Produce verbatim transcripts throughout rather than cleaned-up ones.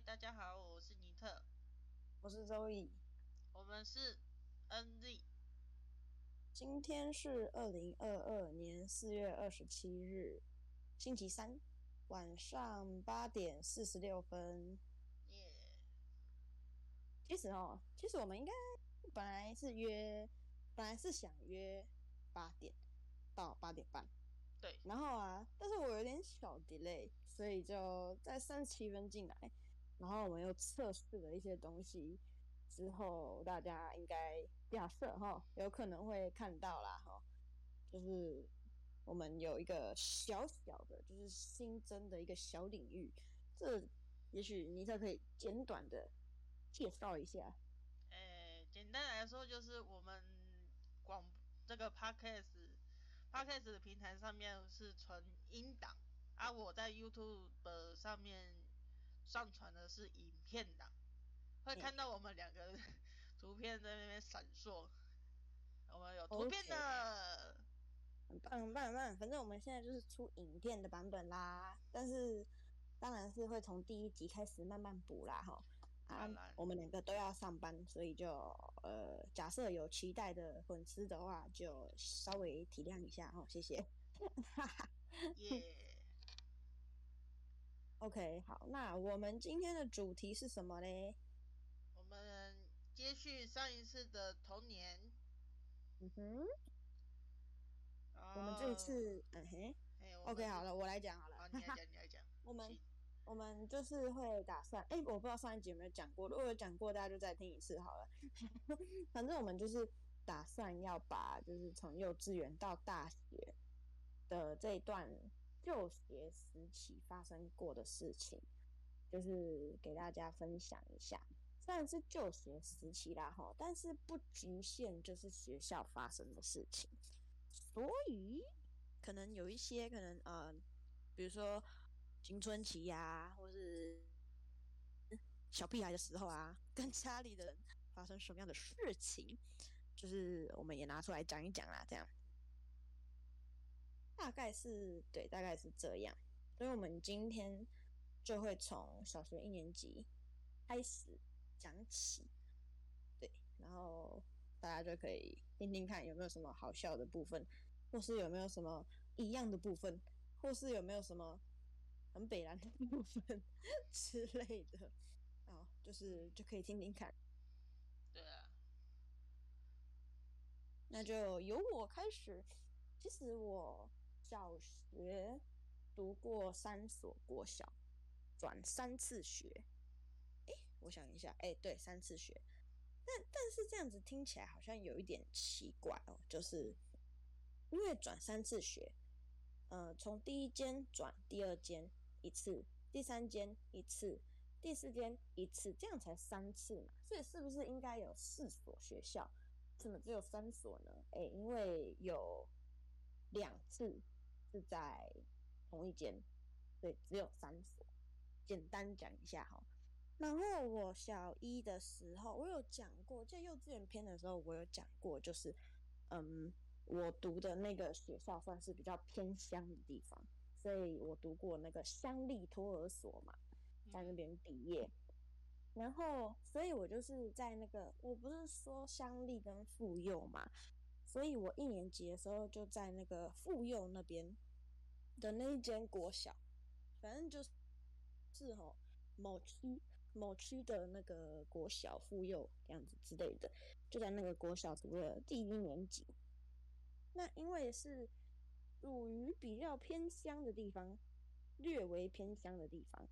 嗨，大家好，我是尼特，我是 Zoey， 我们是恩利。今天是二零二二年四月二十七日，星期三晚上八点四十六分。耶、yeah. ！其实哦，其实我们应该本来是约，本来是想约八点到八点半。对，然后啊，但是我有点小 delay， 所以就在三十七分进来，然后我们又测试了一些东西，之后大家应该假设哈，有可能会看到啦哈，就是我们有一个小小的，就是新增的一个小领域，这也许尼特可以简短的介绍一下。诶，简单来说就是我们广这个 podcast。Podcast 的平台上面是存音档，啊，我在 YouTube 上面上传的是影片档，会看到我们两个图片在那边闪烁，我们有图片的， okay. 很棒很棒很棒。反正我们现在就是出影片的版本啦，但是当然是会从第一集开始慢慢补啦哈。啊，我们两个都要上班，所以就呃，假设有期待的粉丝的话，就稍微体谅一下哦，谢谢。耶。OK， 好，那我们今天的主题是什么嘞？我们接续上一次的童年。嗯哼。Uh, 我们这一次，嗯嘿。Hey, OK， 好了，我来讲好了。好，你来讲，你来讲。我们。我们就是会打算，哎，我不知道上一集有没有讲过，如果有讲过，大家就再听一次好了。反正我们就是打算要把，就是从幼稚园到大学的这一段就学时期发生过的事情，就是给大家分享一下。虽然是就学时期啦，吼，但是不局限就是学校发生的事情，所以可能有一些可能，呃，比如说。青春期呀、啊，或是小屁孩的时候啊，跟家里的人发生什么样的事情，就是我们也拿出来讲一讲啦。这样，大概是对，大概是这样。所以我们今天就会从小学一年级开始讲起，对，然后大家就可以听听看有没有什么好笑的部分，或是有没有什么一样的部分，或是有没有什么。很北南的部分之类的，哦，就是就可以听听看。对啊，那就由我开始。其实我小学读过三所国小，转三次学。哎，我想一下，哎，对，三次学。但但是这样子听起来好像有一点奇怪哦，就是因为转三次学，呃，从第一间转第二间。一次，第三间一次，第四间一次，这样才三次嘛，所以是不是应该有四所学校？怎么只有三所呢？哎、欸，因为有两次是在同一间，所以只有三所。简单讲一下哈。然后我小一的时候，我有讲过，在幼稚园篇的时候，我有讲过，就是嗯，我读的那个学校算是比较偏乡的地方。所以我读过那个乡立托儿所嘛，在那边毕业，然后所以我就是在那个，我不是说乡立跟妇幼嘛，所以我一年级的时候就在那个妇幼那边的那一间国小，反正就是吼、哦、某区某区的那个国小妇幼这样子之类的，就在那个国小读了第一年级。那因为是。属于比较偏乡的地方，略微偏乡的地方，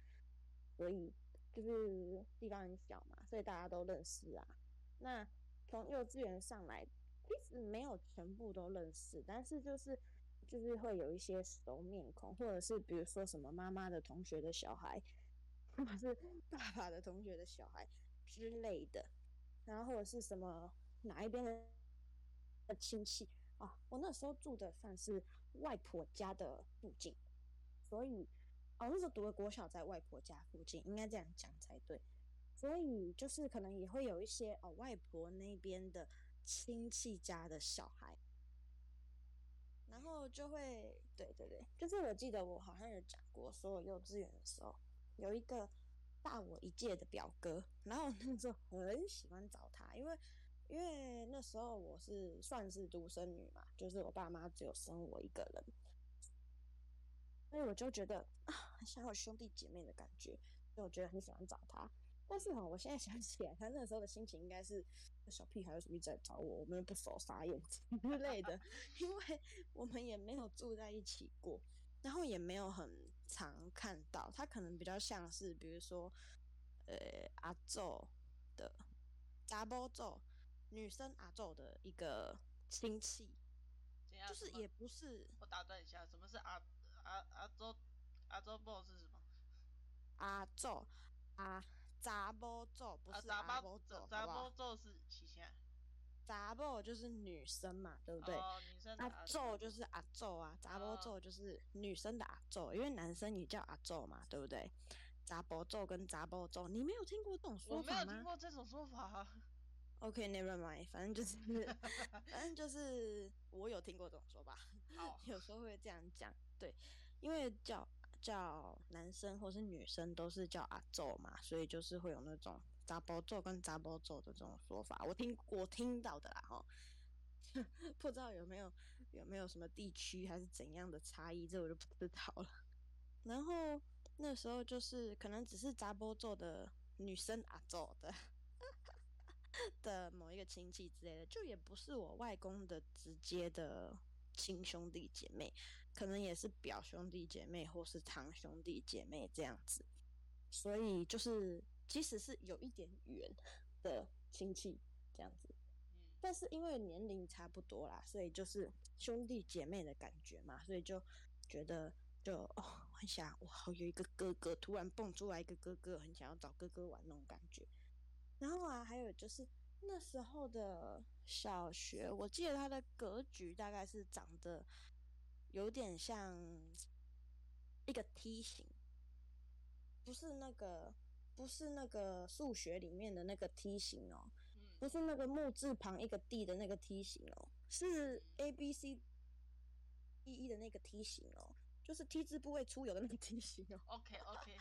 所以就是地方很小嘛，所以大家都认识啊。那从幼稚园上来，其实没有全部都认识，但是就是就是会有一些熟面孔，或者是比如说什么妈妈的同学的小孩，或者是爸爸的同学的小孩之类的，然后或者是什么哪一边的亲戚。啊，我那时候住的算是外婆家的附近，所以，哦，那时候读的国小在外婆家附近，应该这样讲才对。所以就是可能也会有一些哦，外婆那边的亲戚家的小孩，然后就会，对对对，就是我记得我好像有讲过，说我幼稚园的时候有一个大我一届的表哥，然后那时候很喜欢找他，因为因为那时候我是算是独生女嘛，就是我爸妈只有生我一个人，所以我就觉得啊，像有兄弟姐妹的感觉，所以我觉得很喜欢找他。但是、哦、我现在想起来，他那时候的心情应该是小屁孩有什么一直在找我，我们不熟傻眼之类的，因为我们也没有住在一起过，然后也没有很常看到他，可能比较像是比如说，呃阿祖的查某祖女生阿祖的一个亲戚，就是也不是。我打断一下，什么是阿阿阿祖阿祖某是什么？阿祖阿。查某祖不是阿某祖，查某祖是是啥？查某就是女生嘛，对不对？哦、女生的阿祖就是阿祖啊，查某祖就是女生的阿祖，因为男生也叫阿祖嘛，对不对？查某祖跟查某祖，你没有听过这种说法吗？我没有听过这种说法、啊。OK，never mind， 反正就是，反正就是我有听过这种说法，有时候会这样讲，对，因为叫。叫男生或是女生都是叫阿祖嘛，所以就是会有那种查甫祖跟查某祖的这种说法，我听我听到的啦吼，不知道有没有有没有什么地区还是怎样的差异，这我就不知道了。然后那时候就是可能只是查甫祖的女生阿祖的的某一个亲戚之类的，就也不是我外公的直接的。亲兄弟姐妹，可能也是表兄弟姐妹或是堂兄弟姐妹这样子，所以就是其实是有一点远的亲戚这样子，但是因为年龄差不多啦，所以就是兄弟姐妹的感觉嘛，所以就觉得就哦，很想哇，有一个哥哥突然蹦出来一个哥哥，很想要找哥哥玩那种感觉。然后啊，还有就是。那时候的小学，我记得它的格局大概是长得有点像一个梯形，不是那个不是那个数学里面的那个梯形哦，不是那个木字旁一个 D 的那个梯形哦，是 A B C D E 的那个梯形哦，就是梯字部位出油的那个梯形哦。OK OK，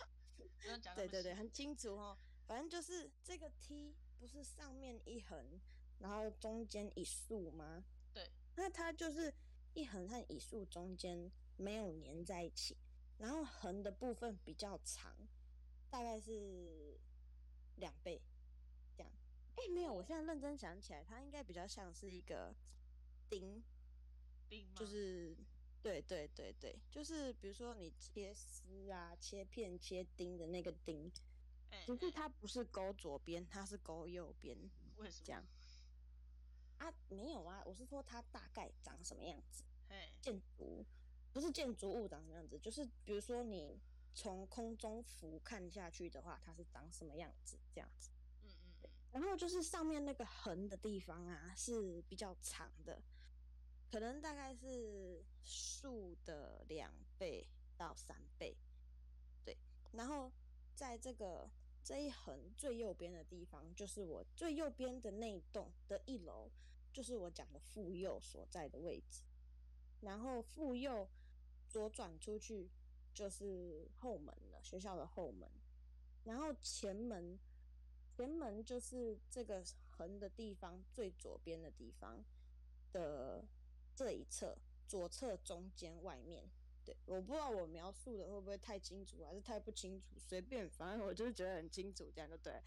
对对对，很清楚哦。反正就是这个梯。不是上面一横，然后中间一竖吗？对，那它就是一横和一竖中间没有粘在一起，然后横的部分比较长，大概是两倍这样。哎，没有，我现在认真想起来，它应该比较像是一个钉，钉吗？就是对对对对，就是比如说你切丝啊、切片、切钉的那个钉。只是它不是勾左边，它是勾右边。为什么这样？啊，没有啊，我是说它大概长什么样子。建筑不是建筑物长什么样子，就是比如说你从空中俯瞰下去的话，它是长什么样子这样子。嗯嗯嗯。然后就是上面那个横的地方啊，是比较长的，可能大概是竖的两倍到三倍。对，然后。在这个这一横最右边的地方，就是我最右边的那一栋的一楼，就是我讲的妇幼所在的位置。然后妇幼左转出去就是后门了，学校的后门。然后前门，前门就是这个横的地方最左边的地方的这一侧，左侧中间外面。对，我不知道我描述的会不会太清楚，还是太不清楚，随便，反正我就是觉得很清楚，这样就对了。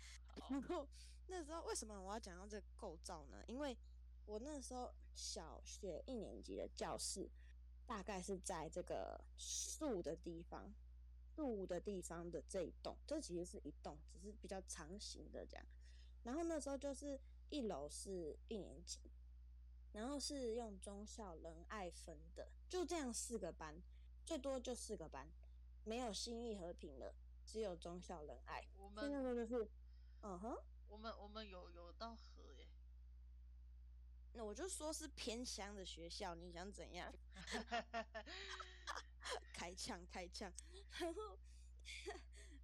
然后那时候为什么我要讲到这个构造呢？因为我那时候小学一年级的教室，大概是在这个树的地方，树的地方的这一栋，这其实是一栋，只是比较长形的这样。然后那时候就是一楼是一年级，然后是用忠孝仁爱分的，就这样四个班。最多就四个班，没有新义和平了，只有忠孝仁爱。我们那个就是，嗯哼，我们我们有有到和耶。那我就说是偏乡的学校，你想怎样？开枪开枪，然后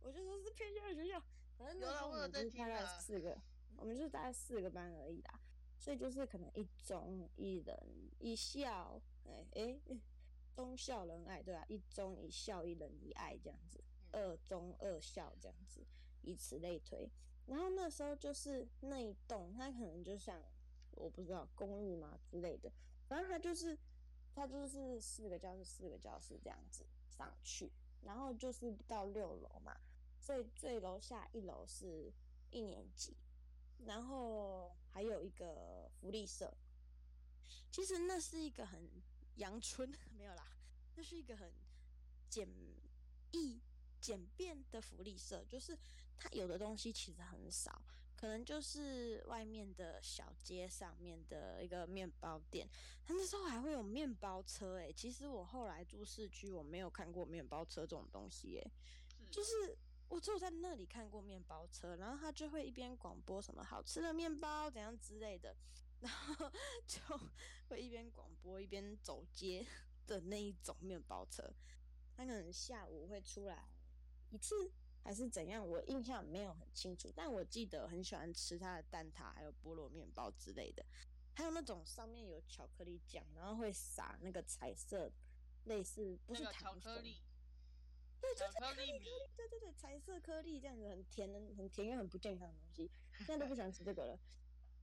我就说是偏乡的学校，反正那时候我们就是大概四个，我们就是大概四个班而已啦，所以就是可能一中一人一校，哎哎。忠孝仁爱，对啊，一忠一孝一仁一爱这样子，二忠二孝这样子，以此类推。然后那时候就是那一栋，它可能就像我不知道公寓嘛之类的，反正它就是它就是四个教室四个教室这样子上去，然后就是到六楼嘛，所以最楼下一楼是一年级，然后还有一个福利社。其实那是一个很阳春，没有啦，那是一个很简易简便的福利社，就是它有的东西其实很少，可能就是外面的小街上面的一个面包店，它那时候还会有面包车欸，其实我后来住市区我没有看过面包车这种东西欸，就是我只有在那里看过面包车，然后它就会一边广播什么好吃的面包怎样之类的，然后就会一边广播一边走街的那一种面包车，它可能下午会出来一次还是怎样，我印象没有很清楚，但我记得很喜欢吃它的蛋挞还有菠萝面包之类的，还有那种上面有巧克力酱，然后会撒那个彩色类似不是糖粉，那个巧克力，对，就是巧克力米，对对对，彩色颗粒这样子，很甜的，很甜又很不健康的东西，现在都不喜欢吃这个了，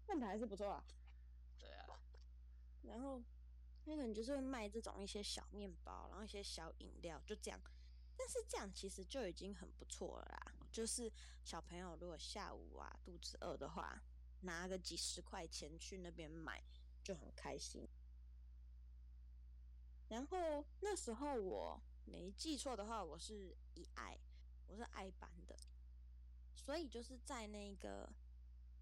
但还是不错啊。对啊，然后那可能就是会卖这种一些小面包，然后一些小饮料，就这样。但是这样其实就已经很不错了啦。就是小朋友如果下午啊肚子饿的话，拿个几十块钱去那边买就很开心。然后那时候我没记错的话，我是一爱，我是爱班的，所以就是在那个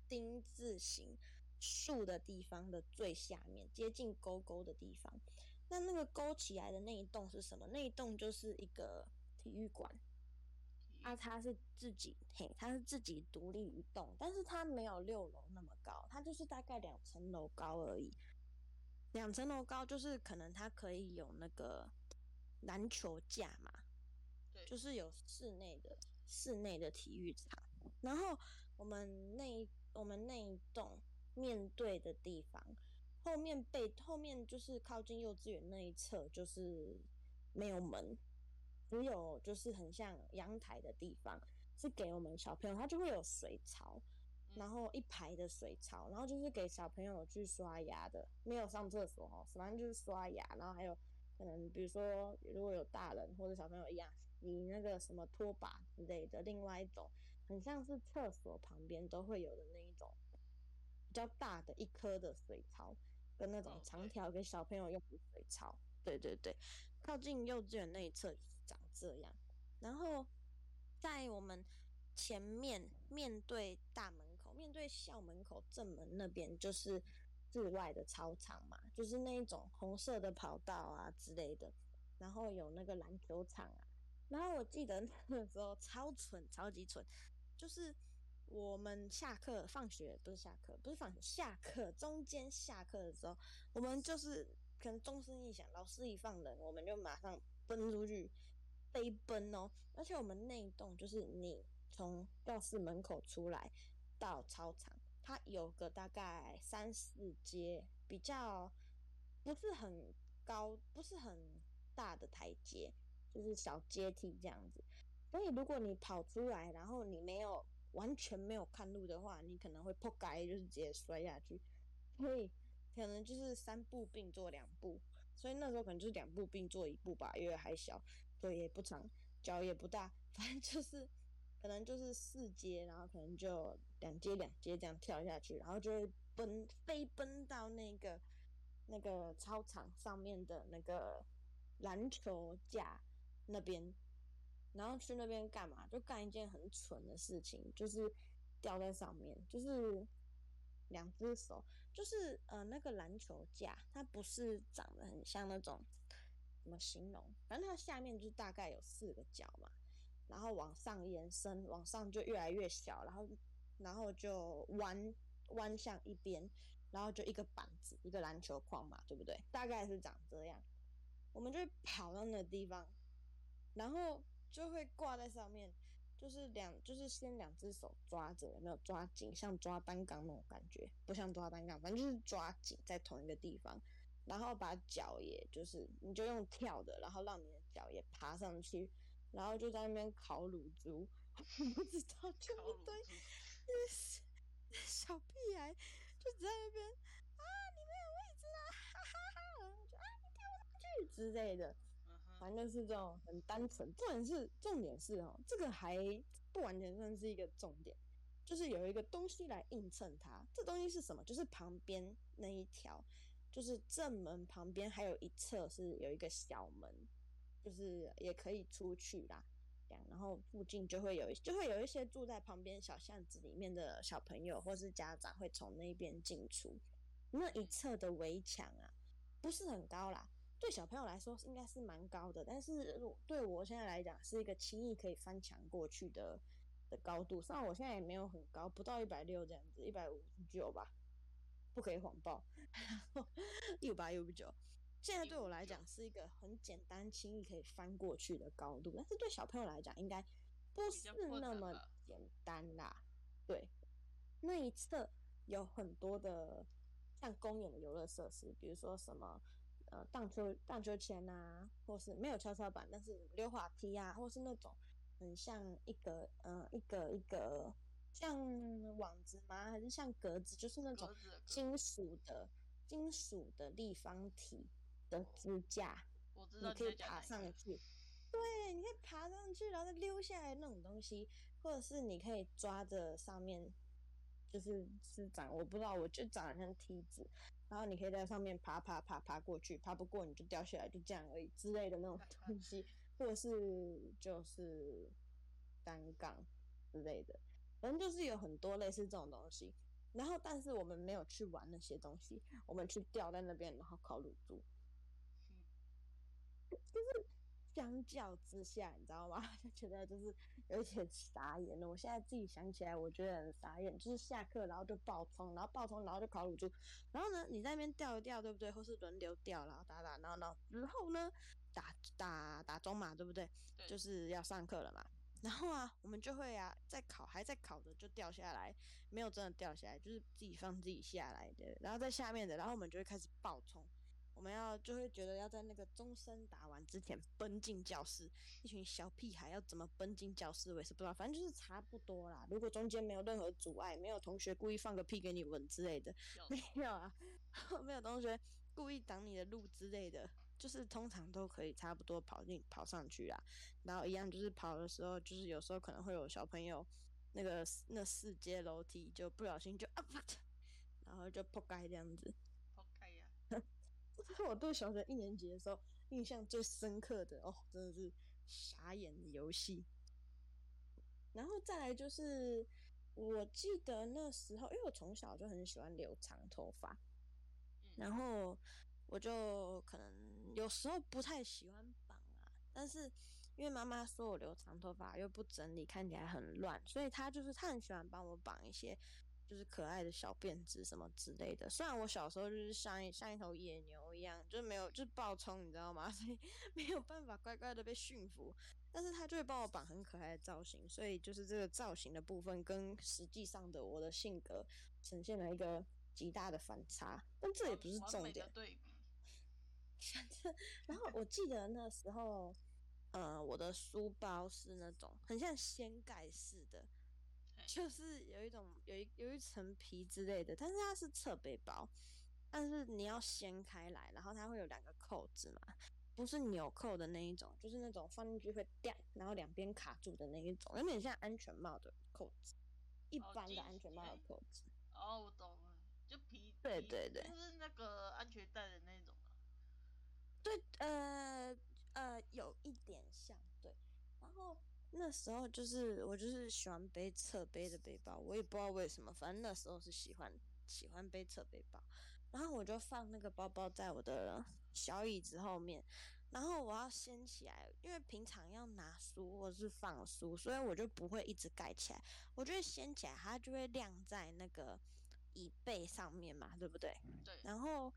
丁字形树的地方的最下面，接近沟沟的地方。那那个勾起来的那一栋是什么？那一栋就是一个体育馆啊，它是自己嘿，它是自己独立一栋，但是它没有六楼那么高，它就是大概两层楼高而已。两层楼高就是可能它可以有那个篮球架嘛，对，就是有室内的室内的体育场。然后我们那一我们那一栋面对的地方。后面背后面就是靠近幼稚园那一侧，就是没有门，只有就是很像阳台的地方，是给我们小朋友，它就会有水槽，然后一排的水槽，然后就是给小朋友去刷牙的，没有上厕所哦，反正就是刷牙，然后还有可能比如说如果有大人或者小朋友一样，你那个什么拖把之类的，另外一种很像是厕所旁边都会有的那一种比较大的一颗的水槽。跟那种长条给小朋友用的水槽，对对对，靠近幼稚园那一侧就是长这样。然后在我们前面面对大门口、面对校门口正门那边，就是室外的操场嘛，就是那一种红色的跑道啊之类的，然后有那个篮球场啊。然后我记得那时候超蠢，超级蠢，就是。我们下课放学不是下课不是放学下课中间下课的时候，我们就是可能钟声一响，老师一放人，我们就马上奔出去，飞奔哦。而且我们那一栋就是你从教室门口出来到操场，它有个大概三四阶，比较不是很高不是很大的台阶，就是小阶梯这样子。所以如果你跑出来，然后你没有完全没有看路的话，你可能会扑街，就是直接摔下去。所以可能就是三步并作两步，所以那时候可能就是两步并作一步吧，因为还小，腿也不长，脚也不大，反正就是可能就是四阶，然后可能就两阶两阶这样跳下去，然后就会奔飞奔到那个那个操场上面的那个篮球架那边。然后去那边干嘛？就干一件很蠢的事情，就是吊在上面，就是两只手，就是呃那个篮球架，它不是长得很像那种怎么形容？反正它下面就大概有四个角嘛，然后往上延伸，往上就越来越小，然后然后就弯弯向一边，然后就一个板子，一个篮球框嘛，对不对？大概是长这样。我们就跑到那个地方，然后。就会挂在上面，就是两，就是先两只手抓着，有没有抓紧，像抓单杠那种感觉，不像抓单杠，反正就是抓紧在同一个地方，然后把脚也就是，你就用跳的，然后让你的脚也爬上去，然后就在那边烤乳猪，我不知道，全部都那小屁孩就在那边啊，你没有位置啦，哈哈哈！然后就啊，你跳不上去之类的，反正就是这种很单纯。重点是，重点是哦，这个还不完全算是一个重点，就是有一个东西来映衬它。这东西是什么？就是旁边那一条，就是正门旁边还有一侧是有一个小门，就是也可以出去啦。然后附近就会有就会有一些住在旁边小巷子里面的小朋友或是家长会从那边进出。那一侧的围墙啊，不是很高啦，对小朋友来说应该是蛮高的，但是对我现在来讲是一个轻易可以翻墙过去 的, 的高度。虽然我现在也没有很高，不到一百六十这样子，一百五十九吧，不可以谎报一百五十八、一百五十九。现在对我来讲是一个很简单、轻易可以翻过去的高度，但是对小朋友来讲应该不是那么简单啦。对，那一侧有很多的像公园的游乐设施，比如说什么呃荡秋荡秋千啊，或是没有跷跷板，但是溜滑梯啊，或是那种很像一个呃一个一个像网子吗？还是像格子？就是那种金属的金属的立方体的支架，我知道你可以爬上去，对，你可以爬上去，然后再溜下来那种东西，或者是你可以抓着上面，就是是长，我不知道，我就长得像梯子，然后你可以在上面爬爬爬爬过去，爬不过你就掉下来，就这样而已之类的那种东西，或者是就是单杠之类的，反正就是有很多类似这种东西。然后，但是我们没有去玩那些东西，我们去吊在那边，然后烤乳猪。就是相较之下，你知道吗？就觉得就是有点傻眼了。我现在自己想起来，我觉得很傻眼。就是下课，然后就爆冲，然后爆冲，然后就烤乳猪。然后呢，你在那边吊一吊，对不对？或是轮流吊，然后打打闹闹。然后呢，打打打钟嘛，对不对？对，就是要上课了嘛。然后啊，我们就会啊，在烤还在烤的就掉下来，没有真的掉下来，就是自己放自己下来的。然后在下面的，然后我们就会开始爆冲。我们要就会觉得要在那个钟声打完之前奔进教室，一群小屁孩要怎么奔进教室我也是不知道，反正就是差不多啦。如果中间没有任何阻碍，没有同学故意放个屁给你闻之类的，没有啊，没有同学故意挡你的路之类的，就是通常都可以差不多跑进跑上去啦。然后一样就是跑的时候，就是有时候可能会有小朋友那个那四阶楼梯就不小心就啊，然后就扑街这样子，扑街呀。这是我对小学一年级的时候印象最深刻的哦，真的是傻眼的游戏。然后再来就是，我记得那时候，因为我从小就很喜欢留长头发，然后我就可能有时候不太喜欢绑啊，但是因为妈妈说我留长头发又不整理，看起来很乱，所以她就是她很喜欢帮我绑一些。就是可爱的小辫子什么之类的，虽然我小时候就是像一像一头野牛一样，就是没有就是暴冲，你知道吗？所以没有办法乖乖的被驯服，但是他就会帮我绑很可爱的造型，所以就是这个造型的部分跟实际上的我的性格呈现了一个极大的反差，但这也不是重点。对比。然后我记得那时候，呃，我的书包是那种很像掀盖式的。就是有一种有一有一层皮之类的，但是它是侧背包，但是你要掀开来，然后它会有两个扣子嘛，不是纽扣的那一种，就是那种放进去会掉，然后两边卡住的那一种，有点像安全帽的扣子，一般的安全帽的扣子。哦，我懂了，就皮，对对对，就是那个安全带的那种啊。对，呃呃，有一点像，对，然后。那时候就是我就是喜欢背侧背的背包，我也不知道为什么，反正那时候是喜欢喜欢背侧背包。然后我就放那个包包在我的小椅子后面，然后我要掀起来，因为平常要拿书或是放书，所以我就不会一直盖起来，我就会掀起来，它就会晾在那个椅背上面嘛，对不对？对。然后。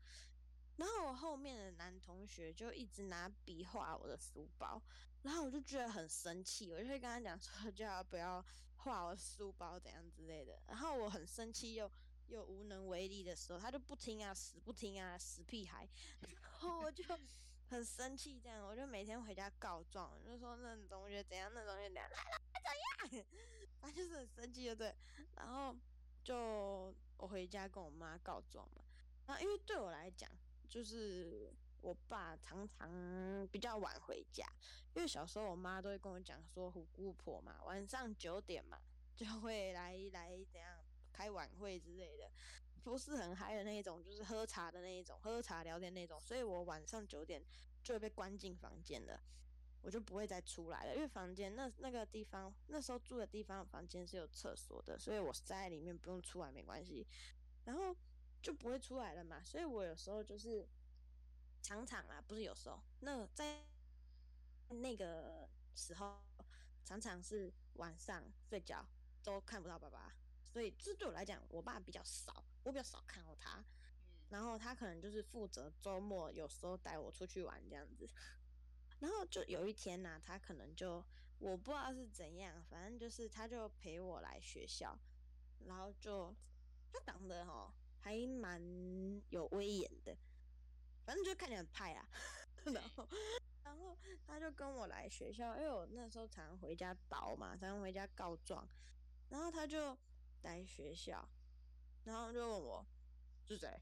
然后我后面的男同学就一直拿笔画我的书包，然后我就觉得很生气，我就会跟他讲说叫他不要画我的书包怎样之类的。然后我很生气又又无能为力的时候，他就不听啊，死不听啊，死屁孩。然后我就很生气这样，我就每天回家告状，就说那种同学怎样，那种同学怎样，来来怎样，反正就是很生气就对。然后就我回家跟我妈告状嘛，然后因为对我来讲，就是我爸常常比较晚回家，因为小时候我妈都会跟我讲说虎姑婆嘛，晚上九点嘛就会来来怎样开晚会之类的，不是很嗨的那一种，就是喝茶的那一种，喝茶聊天那种，所以我晚上九点就会被关进房间了，我就不会再出来了，因为房间那那个地方，那时候住的地方房间是有厕所的，所以我在里面不用出来没关系，然后就不会出来了嘛，所以我有时候就是常常啊，不是有时候，那在那个时候常常是晚上睡觉都看不到爸爸。所以这对我来讲，我爸比较少，我比较少看到他，然后他可能就是负责周末有时候带我出去玩这样子。然后就有一天啊，他可能就我不知道是怎样，反正就是他就陪我来学校，然后就他长得哦还蛮有威严的，反正就看起来很派啊。然后然后他就跟我来学校，因为我那时候常常回家倒嘛，常常回家告状，然后他就来学校，然后就问我是谁，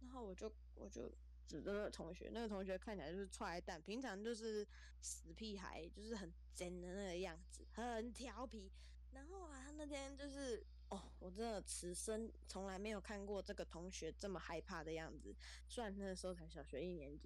然后我就我就指着那个同学，那个同学看起来就是踹蛋，平常就是死屁孩，就是很真的那个样子，很调皮。然后啊，他那天就是哦，我真的此生从来没有看过这个同学这么害怕的样子。虽然那时候才小学一年级，